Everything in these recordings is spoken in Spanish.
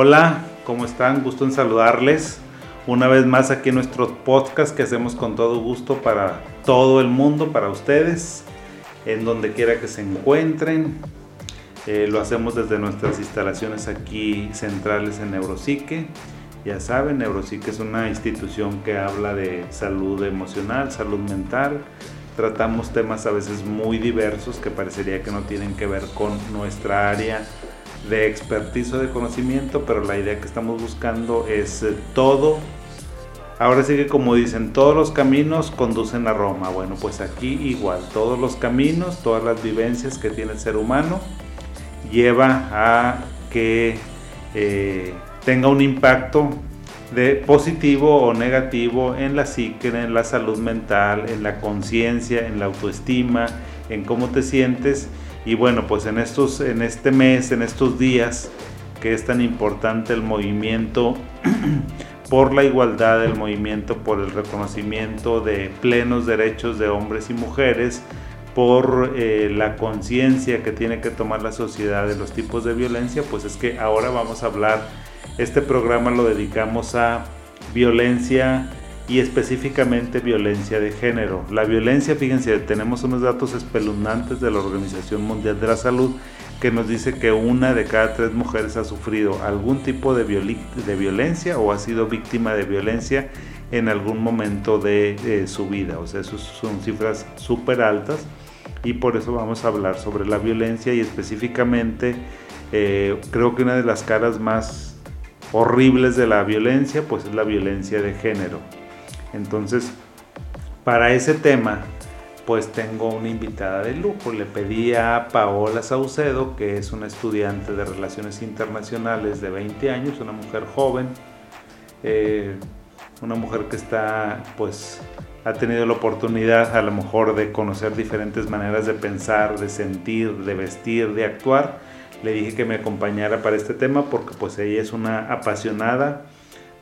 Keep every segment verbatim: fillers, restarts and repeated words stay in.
Hola, ¿cómo están? Gusto en saludarles una vez más aquí en nuestro podcast que hacemos con todo gusto para todo el mundo, para ustedes, en donde quiera que se encuentren. Eh, lo hacemos desde nuestras instalaciones aquí centrales en Neuropsique. Ya saben, Neuropsique es una institución que habla de salud emocional, salud mental. Tratamos temas a veces muy diversos que parecería que no tienen que ver con nuestra área de expertise o de conocimiento, pero la idea que estamos buscando es todo. Ahora sí que, como dicen, todos los caminos conducen a Roma. Bueno, pues aquí igual, todos los caminos, todas las vivencias que tiene el ser humano lleva a que eh, tenga un impacto de positivo o negativo en la psique, en la salud mental, en la conciencia, en la autoestima, en cómo te sientes. Y bueno, pues en estos, en este mes, en estos días que es tan importante el movimiento por la igualdad, el movimiento por el reconocimiento de plenos derechos de hombres y mujeres, por eh, la conciencia que tiene que tomar la sociedad de los tipos de violencia, pues es que ahora vamos a hablar. Este programa lo dedicamos a violencia y específicamente violencia de género. La violencia, fíjense, tenemos unos datos espeluznantes de la Organización Mundial de la Salud que nos dice que una de cada tres mujeres ha sufrido algún tipo de, viol- de violencia o ha sido víctima de violencia en algún momento de eh, su vida. O sea, eso son cifras súper altas y por eso vamos a hablar sobre la violencia y específicamente eh, creo que una de las caras más horribles de la violencia pues es la violencia de género. Entonces, para ese tema pues tengo una invitada de lujo. Le pedí a Paola Saucedo, que es una estudiante de Relaciones Internacionales de veinte años, una mujer joven, eh, una mujer que está pues ha tenido la oportunidad a lo mejor de conocer diferentes maneras de pensar, de sentir, de vestir, de actuar. Le dije que me acompañara para este tema porque pues ella es una apasionada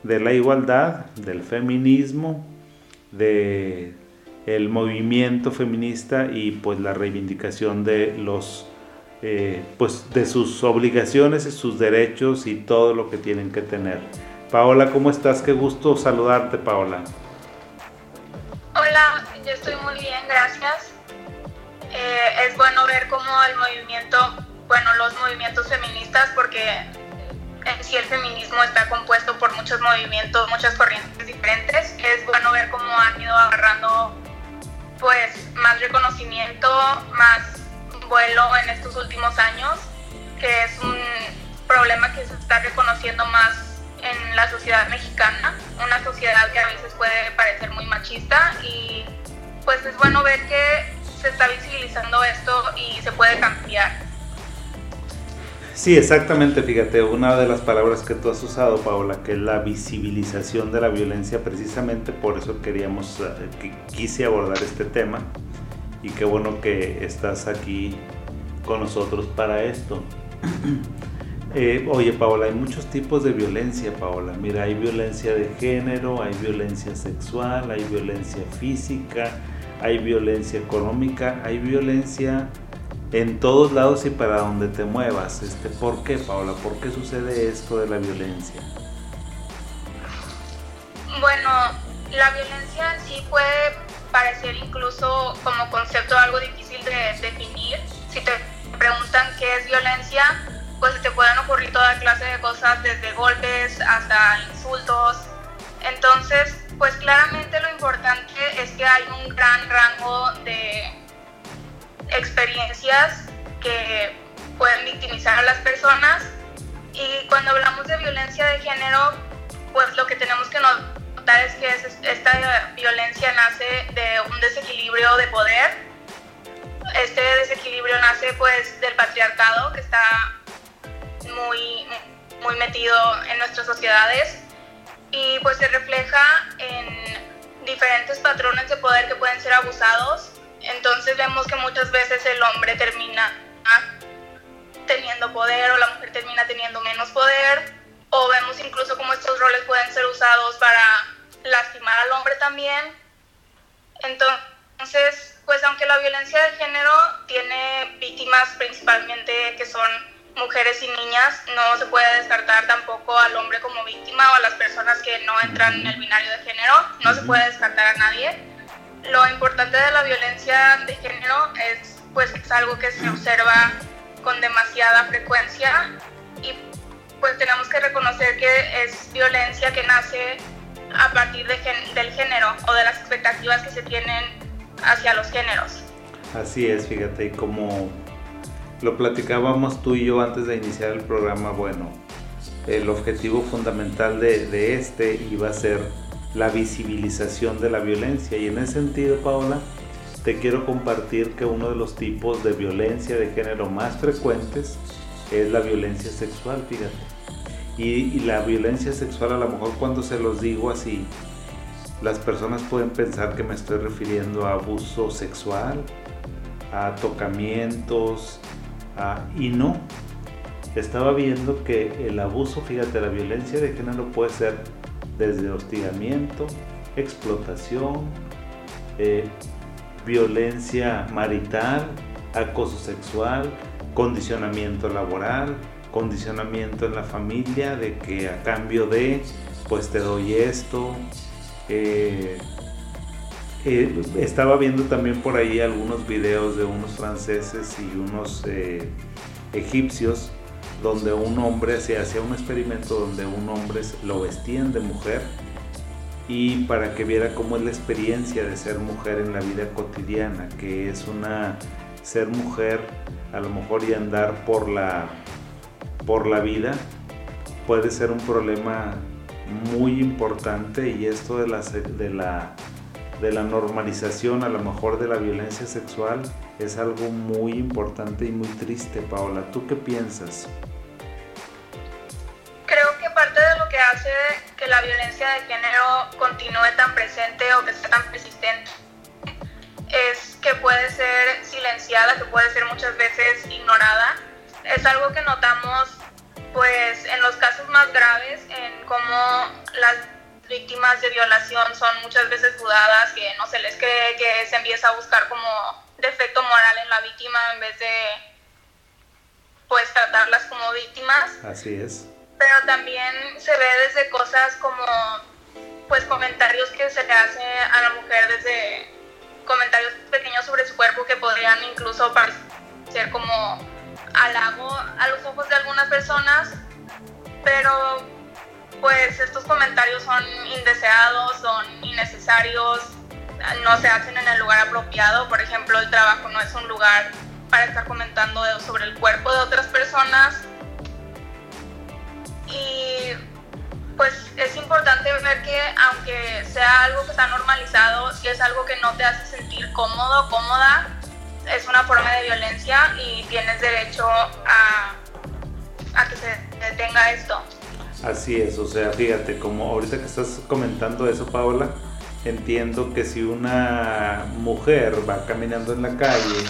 de la igualdad, del feminismo, de el movimiento feminista y pues la reivindicación de los eh, pues de sus obligaciones y sus derechos y todo lo que tienen que tener. Paola, ¿cómo estás? Qué gusto saludarte, Paola. Hola, yo estoy muy bien, gracias. Eh, es bueno ver cómo el movimiento bueno, los movimientos feministas, porque en sí el feminismo está compuesto por muchos movimientos, muchas corrientes diferentes. Es bueno ver cómo han ido agarrando pues más reconocimiento, más vuelo en estos últimos años, que es un problema que se está reconociendo más en la sociedad mexicana, una sociedad que a veces puede parecer muy machista, y pues es bueno ver que se está visibilizando esto y se puede cambiar. Sí, exactamente, fíjate, una de las palabras que tú has usado, Paola, que es la visibilización de la violencia, precisamente por eso queríamos, que quise abordar este tema, y qué bueno que estás aquí con nosotros para esto. eh, oye, Paola, hay muchos tipos de violencia, Paola, mira, hay violencia de género, hay violencia sexual, hay violencia física, hay violencia económica, hay violencia en todos lados y para donde te muevas. Este, ¿por qué, Paola? ¿Por qué sucede esto de la violencia? Bueno, la violencia en sí puede parecer incluso como concepto algo difícil de definir. Si te preguntan qué es violencia, pues te pueden ocurrir toda clase de cosas, desde golpes hasta insultos. Entonces, pues claramente lo importante es que hay un gran rango de experiencias que pueden victimizar a las personas, y cuando hablamos de violencia de género, pues lo que tenemos que notar es que esta violencia nace de un desequilibrio de poder. Este desequilibrio nace pues del patriarcado, que está muy, muy metido en nuestras sociedades, y pues se refleja en diferentes patrones de poder que pueden ser abusados. Entonces vemos que muchas veces el hombre termina teniendo poder, o la mujer termina teniendo menos poder, o vemos incluso cómo estos roles pueden ser usados para lastimar al hombre también. Entonces, pues aunque la violencia de género tiene víctimas principalmente que son mujeres y niñas. No se puede descartar tampoco al hombre como víctima o a las personas que no entran en el binario de género. No se puede descartar a nadie. Lo importante de la violencia de género es, pues, es algo que se observa con demasiada frecuencia y pues tenemos que reconocer que es violencia que nace a partir de gen- del género o de las expectativas que se tienen hacia los géneros. Así es, fíjate, y como lo platicábamos tú y yo antes de iniciar el programa, bueno, el objetivo fundamental de, de este iba a ser la visibilización de la violencia, y en ese sentido, Paola, te quiero compartir que uno de los tipos de violencia de género más frecuentes es la violencia sexual, fíjate. Y, y la violencia sexual, a lo mejor cuando se los digo así, las personas pueden pensar que me estoy refiriendo a abuso sexual, a tocamientos, a, y no. Estaba viendo que el abuso, fíjate, la violencia de género puede ser desde hostigamiento, explotación, eh, violencia marital, acoso sexual, condicionamiento laboral, condicionamiento en la familia, de que a cambio de, pues te doy esto. Eh, eh, estaba viendo también por ahí algunos videos de unos franceses y unos eh, egipcios, donde un hombre se hacía un experimento donde un hombre lo vestían de mujer y para que viera cómo es la experiencia de ser mujer en la vida cotidiana, que es una ser mujer a lo mejor y andar por la por la vida puede ser un problema muy importante, y esto de la de la de la normalización a lo mejor de la violencia sexual es algo muy importante y muy triste. Paola, ¿tú qué piensas? Creo que parte de lo que hace que la violencia de género continúe tan presente o que sea tan persistente es que puede ser silenciada, que puede ser muchas veces ignorada. Es algo que notamos pues en los casos más graves, en cómo las víctimas de violación son muchas veces dudadas, que no se les cree, que se empieza a buscar como defecto moral en la víctima en vez de pues tratarlas como víctimas. Así es. Pero también se ve desde cosas como pues comentarios que se le hace a la mujer, desde comentarios pequeños sobre su cuerpo que podrían incluso parecer como halago a los ojos de algunas personas, pero pues estos comentarios son indeseados, son innecesarios, no se hacen en el lugar apropiado. Por ejemplo, el trabajo no es un lugar para estar comentando sobre el cuerpo de otras personas. Y pues es importante ver que aunque sea algo que está normalizado, si es algo que no te hace sentir cómodo, cómoda, es una forma de violencia y tienes derecho a, a que se detenga esto. Así es, o sea, fíjate, como ahorita que estás comentando eso, Paola, entiendo que si una mujer va caminando en la calle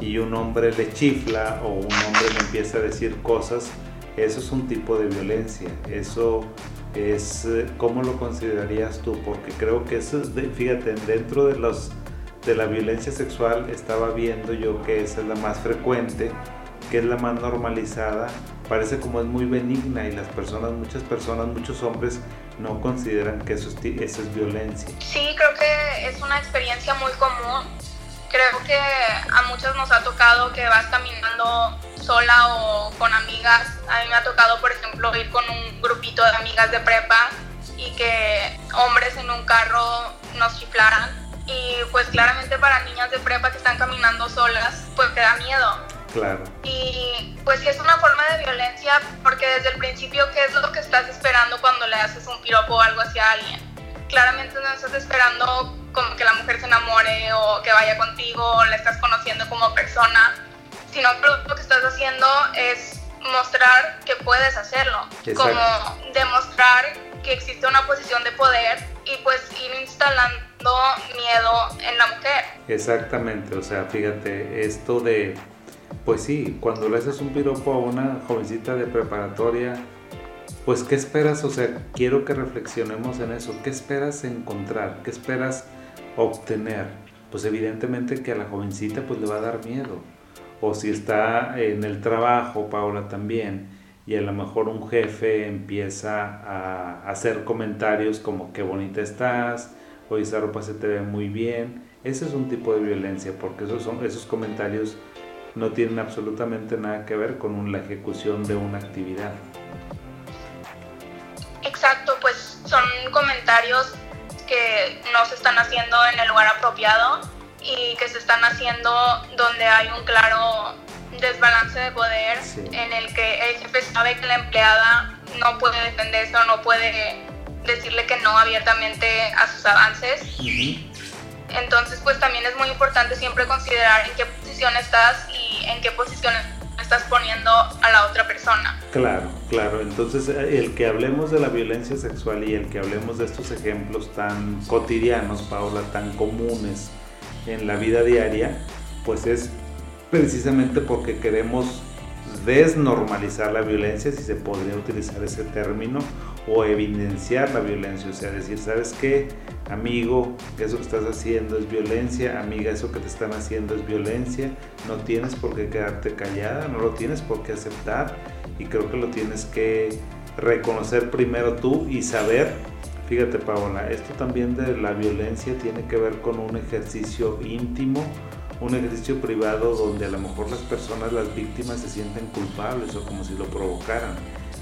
y un hombre le chifla o un hombre le empieza a decir cosas, eso es un tipo de violencia. Eso es, ¿cómo lo considerarías tú? Porque creo que eso, fíjate, dentro de los de la violencia sexual estaba viendo yo que esa es la más frecuente, que es la más normalizada, parece como es muy benigna y las personas, muchas personas, muchos hombres no consideran que eso es, eso es violencia. Sí, creo que es una experiencia muy común. Creo que a muchos nos ha tocado que vas caminando sola o con amigas. A mí me ha tocado, por ejemplo, ir con un grupito de amigas de prepa y que hombres en un carro nos chiflaran. Y pues claramente para niñas de prepa que están caminando solas, pues te da miedo. Claro. Y pues sí es una forma de violencia porque desde el principio, ¿qué es lo que estás esperando cuando le haces un piropo o algo hacia alguien? Claramente no estás esperando como que la mujer se enamore o que vaya contigo o la estás conociendo como persona, sino que lo que estás haciendo es mostrar que puedes hacerlo. Exacto. Como demostrar que existe una posición de poder y pues ir instalando miedo en la mujer. Exactamente, o sea, fíjate, esto de... Pues sí, cuando le haces un piropo a una jovencita de preparatoria, pues ¿qué esperas? O sea, quiero que reflexionemos en eso. ¿Qué esperas encontrar? ¿Qué esperas obtener? Pues evidentemente que a la jovencita pues le va a dar miedo. o si está en el trabajo, Paola, también, y a lo mejor un jefe empieza a hacer comentarios como qué bonita estás, o esa ropa se te ve muy bien. Ese es un tipo de violencia, porque esos, son, esos comentarios no tienen absolutamente nada que ver con la ejecución de una actividad. Exacto, pues son comentarios que no se están haciendo en el lugar apropiado y que se están haciendo donde hay un claro desbalance de poder, sí, en el que el jefe sabe que la empleada no puede defenderse o no puede decirle que no abiertamente a sus avances. Uh-huh. Entonces, pues también es muy importante siempre considerar en qué posición estás y en qué posición estás poniendo a la otra persona. Claro, claro. Entonces, el que hablemos de la violencia sexual y el que hablemos de estos ejemplos tan cotidianos, Paola, tan comunes en la vida diaria, pues es precisamente porque queremos desnormalizar la violencia, si se podría utilizar ese término, o evidenciar la violencia, o sea, decir, ¿sabes qué? Amigo, eso que estás haciendo es violencia, amiga, eso que te están haciendo es violencia, no tienes por qué quedarte callada, no lo tienes por qué aceptar, y creo que lo tienes que reconocer primero tú y saber. Fíjate, Paola, esto también de la violencia tiene que ver con un ejercicio íntimo, un ejercicio privado donde a lo mejor las personas, las víctimas, se sienten culpables o como si lo provocaran,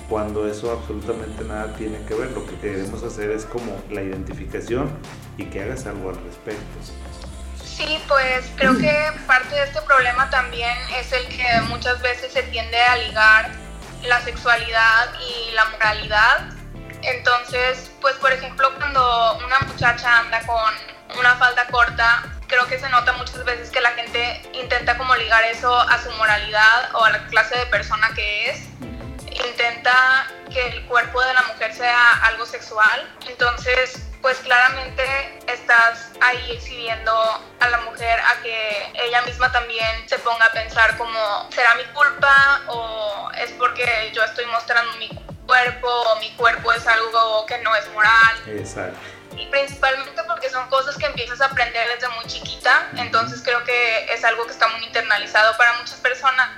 cuando eso absolutamente nada tiene que ver. Lo que queremos hacer es como la identificación y que hagas algo al respecto. Sí, pues creo que parte de este problema también es el que muchas veces se tiende a ligar la sexualidad y la moralidad. Entonces, pues por ejemplo, cuando una muchacha anda con una falda corta, creo que se nota muchas veces que la gente intenta como ligar eso a su moralidad o a la clase de persona que es. Intenta que el cuerpo de la mujer sea algo sexual, entonces pues claramente estás ahí exhibiendo a la mujer a que ella misma también se ponga a pensar como, ¿será mi culpa o es porque yo estoy mostrando mi cuerpo o mi cuerpo es algo que no es moral? Exacto. Y principalmente porque son cosas que empiezas a aprender desde muy chiquita, entonces creo que es algo que está muy internalizado para muchas personas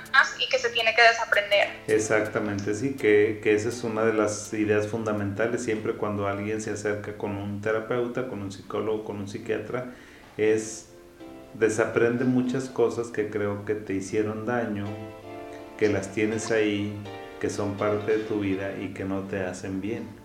y que se tiene que desaprender. Exactamente, sí, que, que esa es una de las ideas fundamentales siempre cuando alguien se acerca con un terapeuta, con un psicólogo, con un psiquiatra, es desaprende muchas cosas que creo que te hicieron daño, que las tienes ahí, que son parte de tu vida y que no te hacen bien.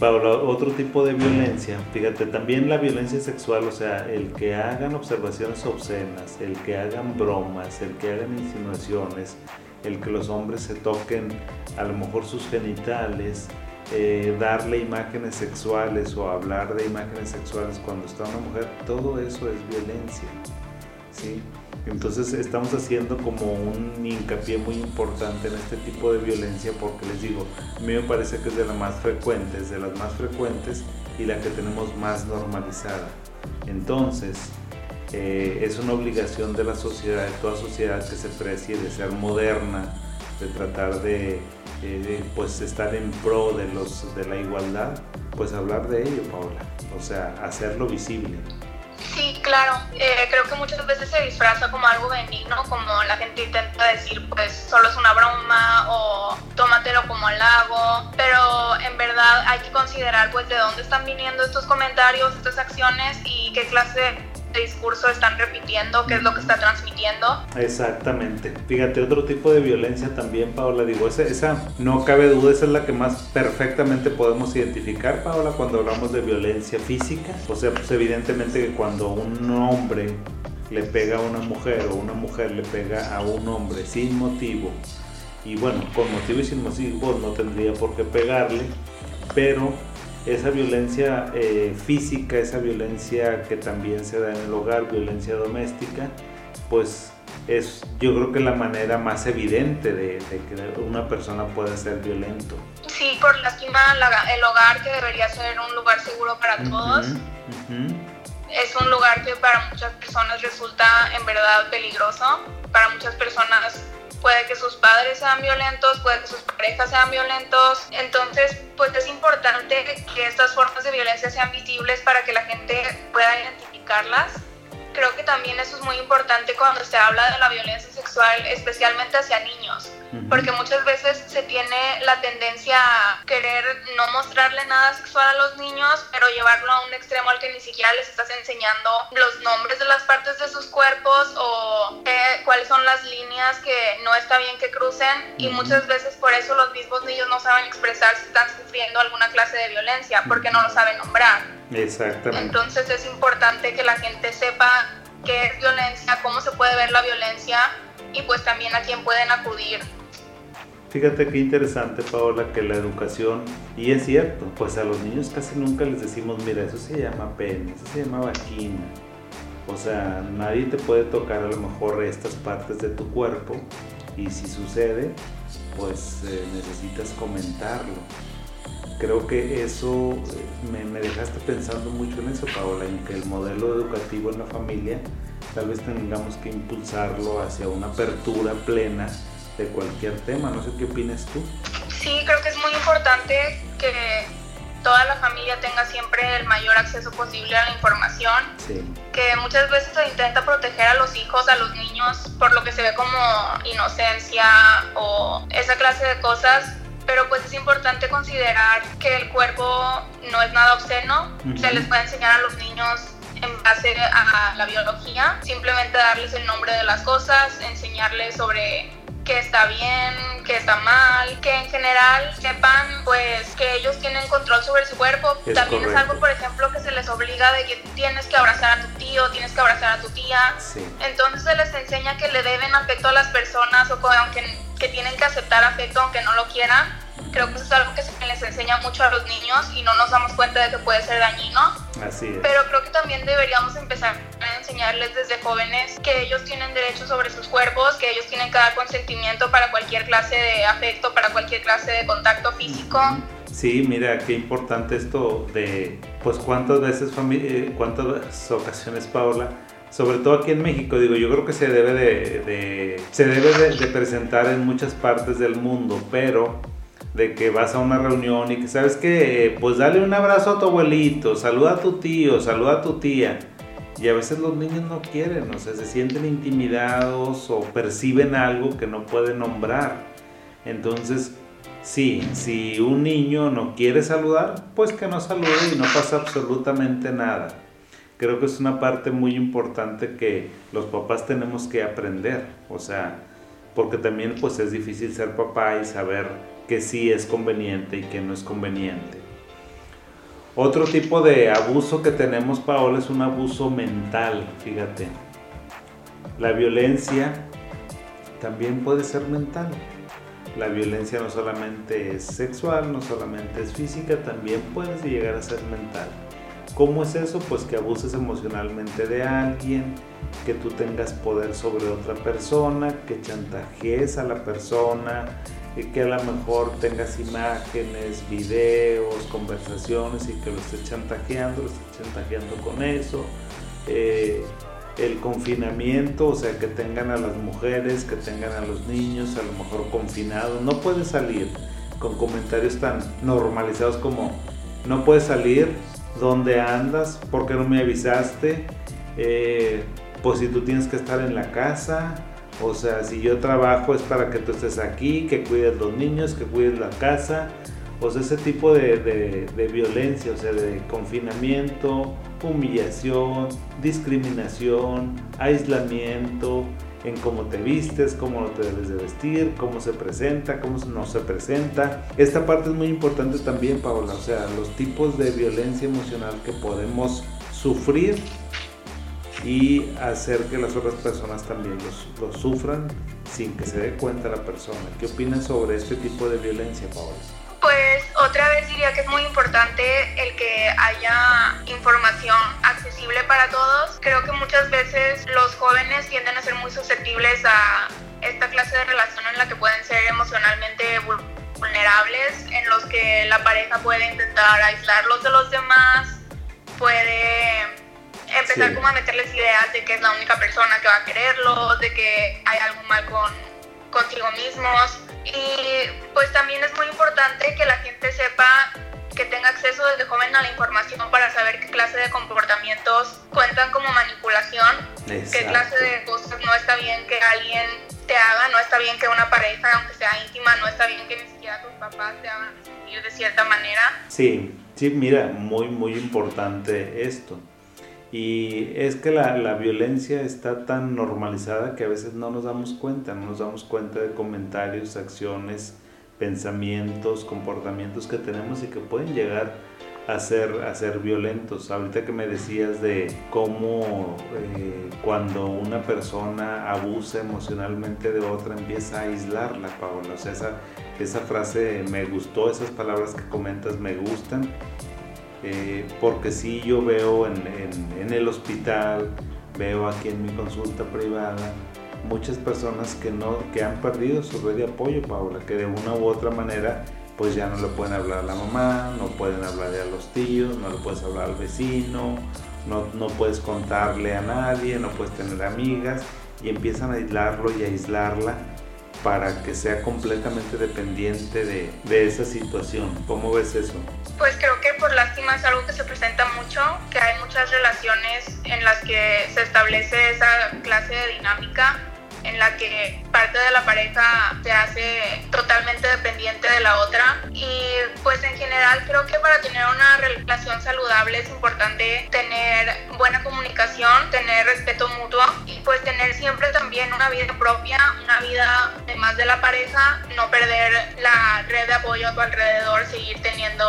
Paola, otro tipo de violencia, fíjate, también la violencia sexual, o sea, el que hagan observaciones obscenas, el que hagan bromas, el que hagan insinuaciones, el que los hombres se toquen a lo mejor sus genitales, eh, darle imágenes sexuales o hablar de imágenes sexuales cuando está una mujer, todo eso es violencia, ¿sí? Entonces estamos haciendo como un hincapié muy importante en este tipo de violencia porque les digo, a mí me parece que es de las más frecuentes, de las más frecuentes y la que tenemos más normalizada. Entonces, eh, es una obligación de la sociedad, de toda sociedad que se precie de ser moderna, de tratar de, eh, de pues, estar en pro de, los, de la igualdad, pues hablar de ello, Paola, o sea, hacerlo visible. Sí, claro. Eh, creo que muchas veces se disfraza como algo benigno, como la gente intenta decir, pues, solo es una broma o tómatelo como halago, pero en verdad hay que considerar, pues, de dónde están viniendo estos comentarios, estas acciones y qué clase de discurso están repitiendo, qué es lo que está transmitiendo. Exactamente. Fíjate, otro tipo de violencia también, Paola, digo, esa, esa no cabe duda, esa es la que más perfectamente podemos identificar, Paola, cuando hablamos de violencia física. O sea, pues evidentemente que cuando un hombre le pega a una mujer o una mujer le pega a un hombre sin motivo, y bueno, con motivo y sin motivo no tendría por qué pegarle, pero esa violencia eh, física, esa violencia que también se da en el hogar, violencia doméstica, pues es, yo creo que la manera más evidente de, de que una persona pueda ser violento. Sí, por lástima la, el hogar, que debería ser un lugar seguro para todos, uh-huh, uh-huh, es un lugar que para muchas personas resulta en verdad peligroso. Para muchas personas puede que sus padres sean violentos, puede que sus parejas sean violentos. Entonces, pues es importante que estas formas de violencia sean visibles para que la gente pueda identificarlas creo que también eso es muy importante cuando se habla de la violencia sexual, especialmente hacia niños, uh-huh. porque muchas veces se tiene la tendencia a querer no mostrarle nada sexual a los niños, pero llevarlo a un extremo al que ni siquiera les estás enseñando los nombres de las partes de sus cuerpos o eh, cuáles son las líneas que no está bien que crucen, y muchas veces por eso los mismos niños no saben expresar si están sufriendo alguna clase de violencia, porque no lo saben nombrar. Exactamente. Entonces es importante que la gente sepa qué es violencia, cómo se puede ver la violencia y pues también a quién pueden acudir. Fíjate qué interesante, Paola, que la educación, y es cierto, pues a los niños casi nunca les decimos, mira, eso se llama pene, eso se llama vagina, o sea, nadie te puede tocar a lo mejor estas partes de tu cuerpo, y si sucede, pues eh, necesitas comentarlo. Creo que eso me, me dejaste pensando mucho en eso, Paola, en que el modelo educativo en la familia tal vez tengamos que impulsarlo hacia una apertura plena de cualquier tema. No sé qué opinas tú. Sí, creo que es muy importante que toda la familia tenga siempre el mayor acceso posible a la información, sí. que muchas veces se intenta proteger a los hijos, a los niños, por lo que se ve como inocencia o esa clase de cosas. Pero pues es importante considerar que el cuerpo no es nada obsceno, uh-huh. se les puede enseñar a los niños en base a la biología, simplemente darles el nombre de las cosas, enseñarles sobre qué está bien, qué está mal, que en general sepan pues que ellos tienen control sobre su cuerpo. Es También correcto. Es algo, por ejemplo, que se les obliga de que tienes que abrazar a tu tío, tienes que abrazar a tu tía, sí. entonces se les enseña que le deben afecto a las personas o aunque... que tienen que aceptar afecto aunque no lo quieran. Creo que eso es algo que se les enseña mucho a los niños y no nos damos cuenta de que puede ser dañino. Así es. Pero creo que también deberíamos empezar a enseñarles desde jóvenes que ellos tienen derechos sobre sus cuerpos, que ellos tienen que dar consentimiento para cualquier clase de afecto, para cualquier clase de contacto físico. Sí, mira, qué importante esto de, pues cuántas veces, fami- cuántas ocasiones, Paola, sobre todo aquí en México, digo, yo creo que se debe de, de se debe de, de presentar en muchas partes del mundo, pero de que vas a una reunión y que sabes que, pues dale un abrazo a tu abuelito, saluda a tu tío, saluda a tu tía, y a veces los niños no quieren, o sea, se sienten intimidados o perciben algo que no pueden nombrar. Entonces, sí, si un niño no quiere saludar, pues que no salude y no pasa absolutamente nada. Creo que es una parte muy importante que los papás tenemos que aprender, o sea, porque también pues es difícil ser papá y saber que sí es conveniente y que no es conveniente. Otro tipo de abuso que tenemos, Paola, es un abuso mental, fíjate. La violencia también puede ser mental. La violencia no solamente es sexual, no solamente es física, también puede llegar a ser mental. ¿Cómo es eso? Pues que abuses emocionalmente de alguien, que tú tengas poder sobre otra persona, que chantajees a la persona, que a lo mejor tengas imágenes, videos, conversaciones y que lo estés chantajeando, lo estés chantajeando con eso. Eh, el confinamiento, o sea, que tengan a las mujeres, que tengan a los niños, a lo mejor confinados. No puedes salir, con comentarios tan normalizados como no puedes salir, ¿dónde andas? ¿Por qué no me avisaste? Eh, pues si tú tienes que estar en la casa, o sea, si yo trabajo es para que tú estés aquí, que cuides los niños, que cuides la casa, o sea, ese tipo de, de, de violencia, o sea, de confinamiento, humillación, discriminación, aislamiento, en cómo te vistes, cómo te debes de vestir, cómo se presenta, cómo no se presenta. Esta parte es muy importante también, Paola, o sea, los tipos de violencia emocional que podemos sufrir y hacer que las otras personas también los, los sufran sin que se dé cuenta la persona. ¿Qué opinas sobre este tipo de violencia, Paola? Pues otra vez diría que es muy importante el que haya información accesible para todos. Creo que muchas veces los jóvenes tienden a ser muy susceptibles a esta clase de relación en la que pueden ser emocionalmente vulnerables, en los que la pareja puede intentar aislarlos de los demás, puede empezar sí. como a meterles ideas de que es la única persona que va a quererlos, de que hay algo mal con consigo mismos, y pues también es muy importante que la gente sepa que tenga acceso desde joven a la información para saber qué clase de comportamientos cuentan como manipulación. Exacto. Qué clase de cosas no está bien que alguien te haga, no está bien que una pareja, aunque sea íntima, no está bien que ni siquiera tus papás te hagan sentir de cierta manera. Sí, sí, mira, muy, muy importante esto. Y es que la, la violencia está tan normalizada que a veces no nos damos cuenta, no nos damos cuenta de comentarios, acciones, pensamientos, comportamientos que tenemos y que pueden llegar a ser, a ser violentos. Ahorita que me decías de cómo eh, cuando una persona abusa emocionalmente de otra empieza a aislarla, Paola. O sea, esa, esa frase me gustó, esas palabras que comentas me gustan. Eh, porque sí, yo veo en, en, en el hospital, veo aquí en mi consulta privada muchas personas que, no, que han perdido su red de apoyo, Paola, que de una u otra manera pues ya no le pueden hablar a la mamá, no pueden hablarle a los tíos, no le puedes hablar al vecino, no, no puedes contarle a nadie, no puedes tener amigas, y empiezan a aislarlo y a aislarla para que sea completamente dependiente de, de esa situación. ¿Cómo ves eso? Pues creo que por lástima es algo que se presenta mucho, que hay muchas relaciones en las que se establece esa clase de dinámica en la que parte de la pareja se hace totalmente dependiente de la otra. Y pues en general creo que para tener una relación saludable es importante tener buena comunicación, tener respeto mutuo y pues tener siempre también una vida propia, una vida además de la pareja, no perder la red de apoyo a tu alrededor, seguir teniendo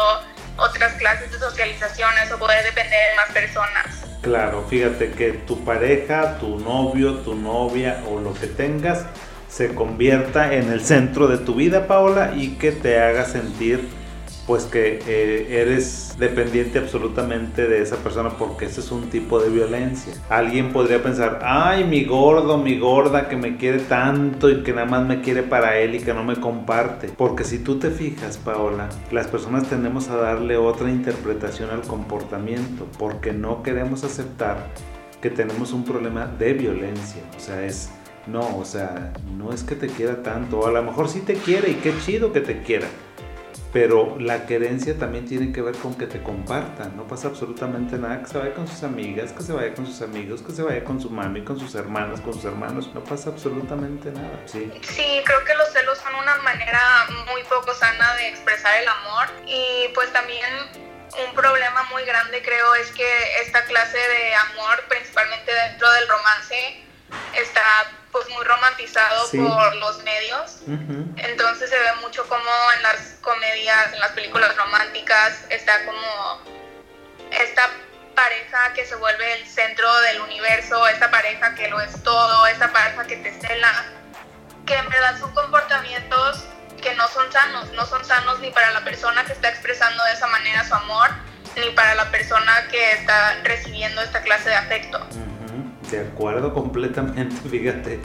otras clases de socializaciones o poder depender de más personas. Claro, fíjate que tu pareja, tu novio, tu novia o lo que tengas se convierta en el centro de tu vida, Paola, y que te haga sentir pues que eh, eres dependiente absolutamente de esa persona, porque ese es un tipo de violencia. Alguien podría pensar, ay, mi gordo, mi gorda que me quiere tanto y que nada más me quiere para él y que no me comparte. Porque si tú te fijas, Paola, las personas tendemos a darle otra interpretación al comportamiento porque no queremos aceptar que tenemos un problema de violencia. O sea, es... No, o sea, no es que te quiera tanto, o a lo mejor sí te quiere y qué chido que te quiera, pero la querencia también tiene que ver con que te compartan. No pasa absolutamente nada que se vaya con sus amigas, que se vaya con sus amigos, que se vaya con su mami, con sus hermanas, con sus hermanos, no pasa absolutamente nada, ¿sí? Sí, creo que los celos son una manera muy poco sana de expresar el amor y pues también... Un problema muy grande creo es que esta clase de amor, principalmente dentro del romance, está pues muy romantizado, sí, por los medios. Uh-huh. Entonces se ve mucho como en las comedias, en las películas románticas, está como esta pareja que se vuelve el centro del universo, esta pareja que lo es todo, esta pareja que te cela, que en verdad son comportamientos que no son sanos, no son sanos ni para la persona que está expresando de esa manera su amor, ni para la persona que está recibiendo esta clase de afecto. Uh-huh. De acuerdo completamente, fíjate,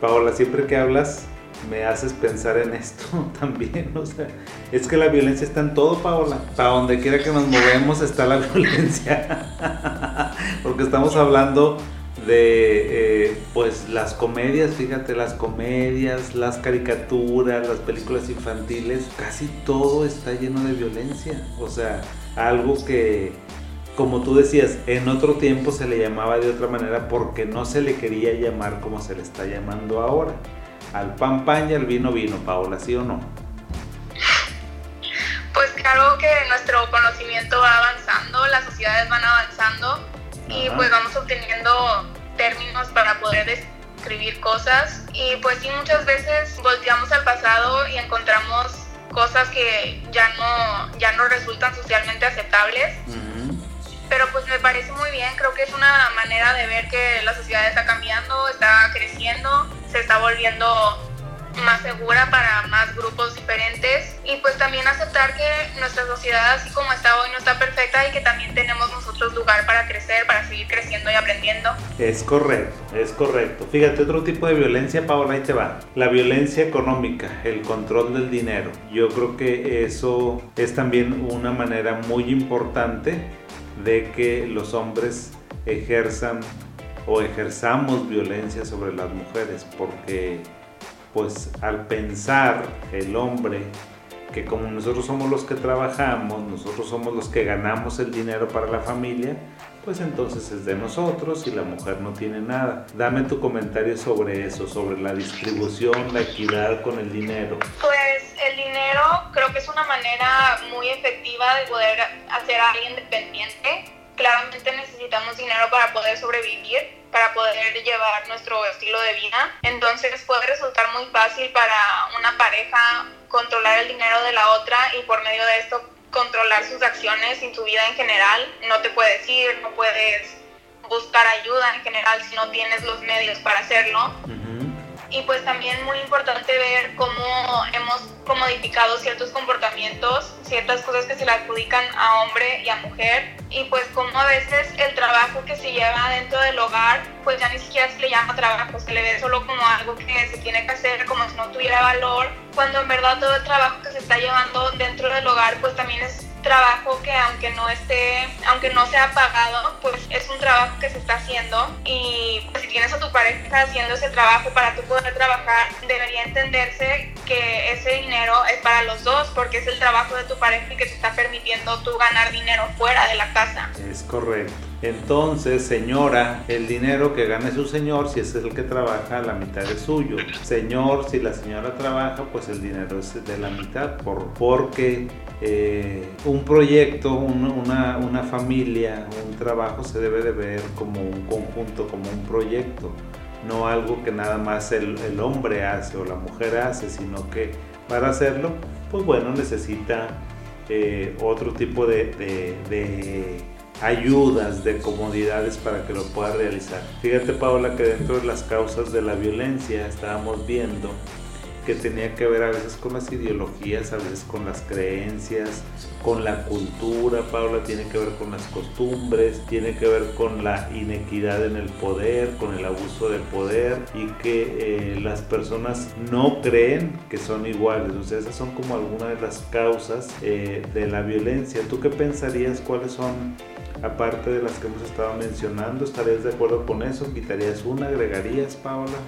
Paola, siempre que hablas me haces pensar en esto también, o sea, es que la violencia está en todo, Paola, para donde quiera que nos movemos está la violencia, porque estamos hablando... de eh, pues las comedias, fíjate, las comedias, las caricaturas, las películas infantiles, casi todo está lleno de violencia. O sea, algo que, como tú decías, en otro tiempo se le llamaba de otra manera porque no se le quería llamar como se le está llamando ahora. Al pan pan y al vino vino, Paola, ¿sí o no? Pues claro que nuestro conocimiento va avanzando, las sociedades van avanzando. Y pues vamos obteniendo términos para poder describir cosas y pues sí, muchas veces volteamos al pasado y encontramos cosas que ya no, ya no resultan socialmente aceptables. Uh-huh. Pero pues me parece muy bien, creo que es una manera de ver que la sociedad está cambiando, está creciendo, se está volviendo más segura para más grupos diferentes y pues también aceptar que nuestra sociedad así como está hoy no está perfecta y que también tenemos nosotros lugar para crecer, para seguir creciendo y aprendiendo. Es correcto, es correcto. Fíjate, otro tipo de violencia, Paola, ahí te va. La violencia económica, el control del dinero. Yo creo que eso es también una manera muy importante de que los hombres ejerzan o ejerzamos violencia sobre las mujeres, porque pues al pensar el hombre que como nosotros somos los que trabajamos, nosotros somos los que ganamos el dinero para la familia, pues entonces es de nosotros y la mujer no tiene nada. Dame tu comentario sobre eso, sobre la distribución, la equidad con el dinero. Pues el dinero creo que es una manera muy efectiva de poder hacer a alguien dependiente. Claramente necesitamos dinero para poder sobrevivir, para poder llevar nuestro estilo de vida. Entonces puede resultar muy fácil para una pareja controlar el dinero de la otra y por medio de esto controlar sus acciones y tu vida en general. No te puedes ir, no puedes buscar ayuda en general si no tienes los medios para hacerlo. Uh-huh. Y pues también muy importante ver cómo hemos comodificado ciertos comportamientos, ciertas cosas que se le adjudican a hombre y a mujer. Y pues como a veces el trabajo que se lleva dentro del hogar, pues ya ni siquiera se le llama trabajo, se le ve solo como algo que se tiene que hacer, como si no tuviera valor, cuando en verdad todo el trabajo que se está llevando dentro del hogar, pues también es trabajo que aunque no esté, aunque no sea pagado, pues es un trabajo que se está haciendo. Y pues si tienes a tu pareja haciendo ese trabajo para tú poder trabajar, debería entenderse que ese dinero es para los dos, porque es el trabajo de tu pareja y que te está permitiendo tú ganar dinero fuera de la casa. Es correcto. Entonces, señora, el dinero que gane su señor, si es el que trabaja, la mitad es suyo. Señor, si la señora trabaja, pues el dinero es de la mitad, por, porque eh, un proyecto, un, una, una familia, un trabajo se debe de ver como un conjunto, como un proyecto. No algo que nada más el, el hombre hace o la mujer hace, sino que para hacerlo, pues bueno, necesita eh, otro tipo de, de, de ayudas, de comodidades para que lo pueda realizar. Fíjate, Paola, que dentro de las causas de la violencia estábamos viendo que tenía que ver a veces con las ideologías, a veces con las creencias, con la cultura, Paola, tiene que ver con las costumbres, tiene que ver con la inequidad en el poder, con el abuso de poder, y que eh, las personas no creen que son iguales. O sea, esas son como algunas de las causas eh, de la violencia. ¿Tú qué pensarías? ¿Cuáles son, aparte de las que hemos estado mencionando? ¿Estarías de acuerdo con eso? ¿Quitarías una? ¿Agregarías, Paola?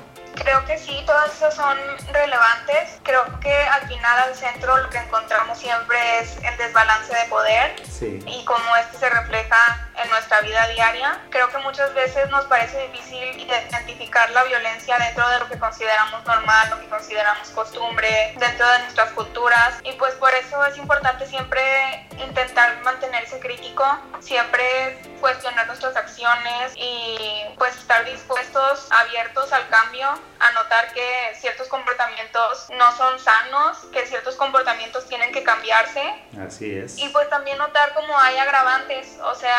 Creo que sí, todas esas son relevantes. Creo que al final, al centro, lo que encontramos siempre es el desbalance de poder, sí, y cómo este se refleja en nuestra vida diaria. Creo que muchas veces nos parece difícil identificar la violencia dentro de lo que consideramos normal, lo que consideramos costumbre, dentro de nuestras culturas, y pues por eso es importante siempre intentar mantenerse crítico, siempre cuestionar nuestras acciones y pues estar dispuestos, abiertos al cambio, a notar que ciertos comportamientos no son sanos, que ciertos comportamientos tienen que cambiarse. Así es. Y pues también notar cómo hay agravantes, o sea,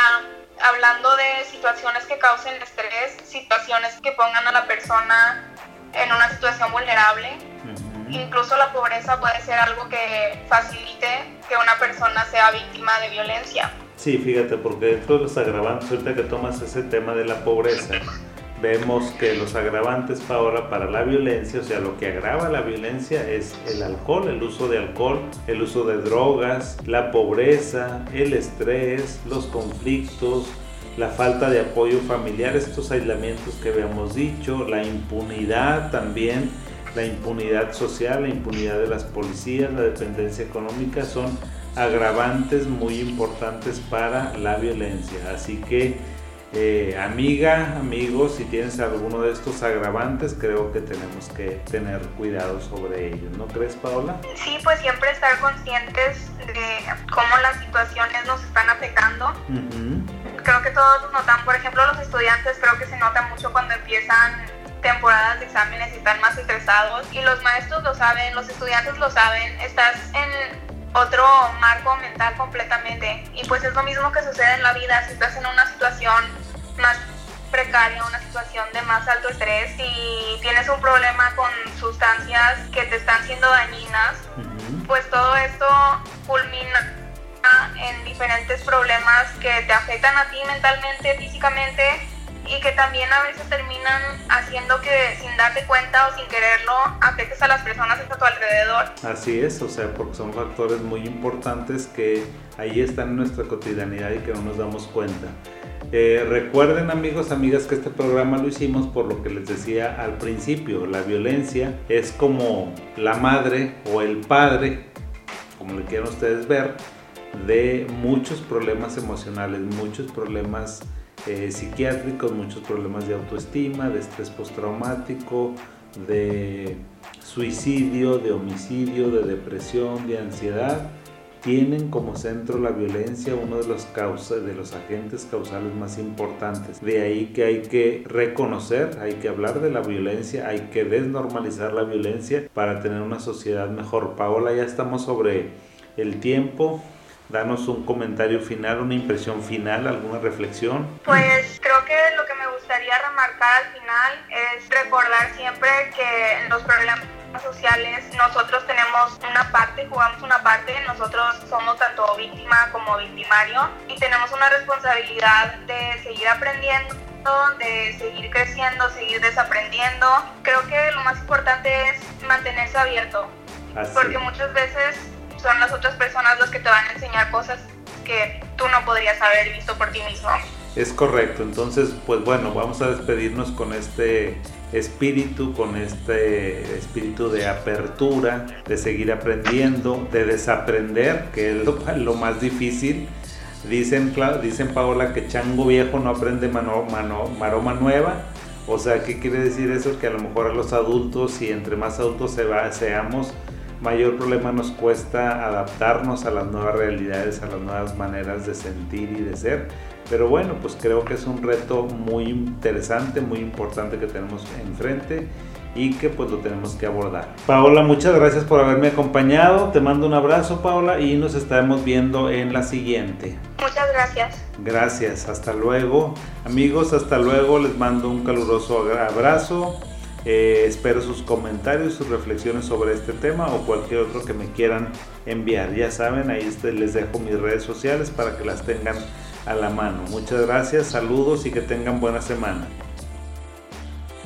hablando de situaciones que causen estrés, situaciones que pongan a la persona en una situación vulnerable. Uh-huh. Incluso la pobreza puede ser algo que facilite que una persona sea víctima de violencia. Sí, fíjate, porque dentro de los agravantes, ahorita que tomas ese tema de la pobreza, vemos que los agravantes, Paola, para la violencia, o sea, lo que agrava la violencia es el alcohol, el uso de alcohol, el uso de drogas, la pobreza, el estrés, los conflictos, la falta de apoyo familiar, estos aislamientos que habíamos dicho, la impunidad también, la impunidad social, la impunidad de las policías, la dependencia económica, son agravantes muy importantes para la violencia. Así que Eh, amiga, amigo, si tienes alguno de estos agravantes, creo que tenemos que tener cuidado sobre ellos, ¿no crees, Paola? Sí, pues siempre estar conscientes de cómo las situaciones nos están afectando. Uh-huh. Creo que todos notan, por ejemplo, los estudiantes, creo que se nota mucho cuando empiezan temporadas de exámenes y están más estresados, y los maestros lo saben, los estudiantes lo saben, estás en otro marco mental completamente, y pues es lo mismo que sucede en la vida. Si estás en una situación más precaria, una situación de más alto estrés, si tienes un problema con sustancias que te están siendo dañinas, pues todo esto culmina en diferentes problemas que te afectan a ti mentalmente, físicamente, y que también a veces terminan haciendo que sin darte cuenta o sin quererlo afectes a las personas a tu alrededor. Así es, o sea, porque son factores muy importantes que ahí están en nuestra cotidianidad y que no nos damos cuenta. Eh, recuerden, amigos, amigas, que este programa lo hicimos por lo que les decía al principio. La violencia es como la madre o el padre, como le quieran ustedes ver, de muchos problemas emocionales, muchos problemas eh, psiquiátricos, muchos problemas de autoestima, de estrés postraumático, de suicidio, de homicidio, de depresión, de ansiedad. Tienen como centro la violencia, uno de los, causa, de los agentes causales más importantes. De ahí que hay que reconocer, hay que hablar de la violencia, hay que desnormalizar la violencia para tener una sociedad mejor. Paola, ya estamos sobre el tiempo. Danos un comentario final, una impresión final, alguna reflexión. Pues creo que lo que me gustaría remarcar al final es recordar siempre que en los problemas sociales nosotros tenemos una parte, jugamos una parte, nosotros somos tanto víctima como victimario y tenemos una responsabilidad de seguir aprendiendo, de seguir creciendo, seguir desaprendiendo. Creo que lo más importante es mantenerse abierto, así, porque muchas veces son las otras personas los que te van a enseñar cosas que tú no podrías haber visto por ti mismo. Es correcto, entonces pues bueno, vamos a despedirnos con este espíritu, con este espíritu de apertura, de seguir aprendiendo, de desaprender, que es lo, lo más difícil. Dicen, dicen Paola que chango viejo no aprende mano, mano, maroma nueva. O sea, ¿qué quiere decir eso? Que a lo mejor a los adultos, y entre más adultos se va, seamos, mayor problema nos cuesta adaptarnos a las nuevas realidades, a las nuevas maneras de sentir y de ser. Pero bueno, pues creo que es un reto muy interesante, muy importante que tenemos enfrente y que pues lo tenemos que abordar. Paola, muchas gracias por haberme acompañado. Te mando un abrazo, Paola, y nos estaremos viendo en la siguiente. Muchas gracias. Gracias, hasta luego. Amigos, hasta luego. Les mando un caluroso abrazo. Eh, espero sus comentarios, sus reflexiones sobre este tema o cualquier otro que me quieran enviar. Ya saben, ahí les dejo mis redes sociales para que las tengan a la mano. Muchas gracias, saludos y que tengan buena semana.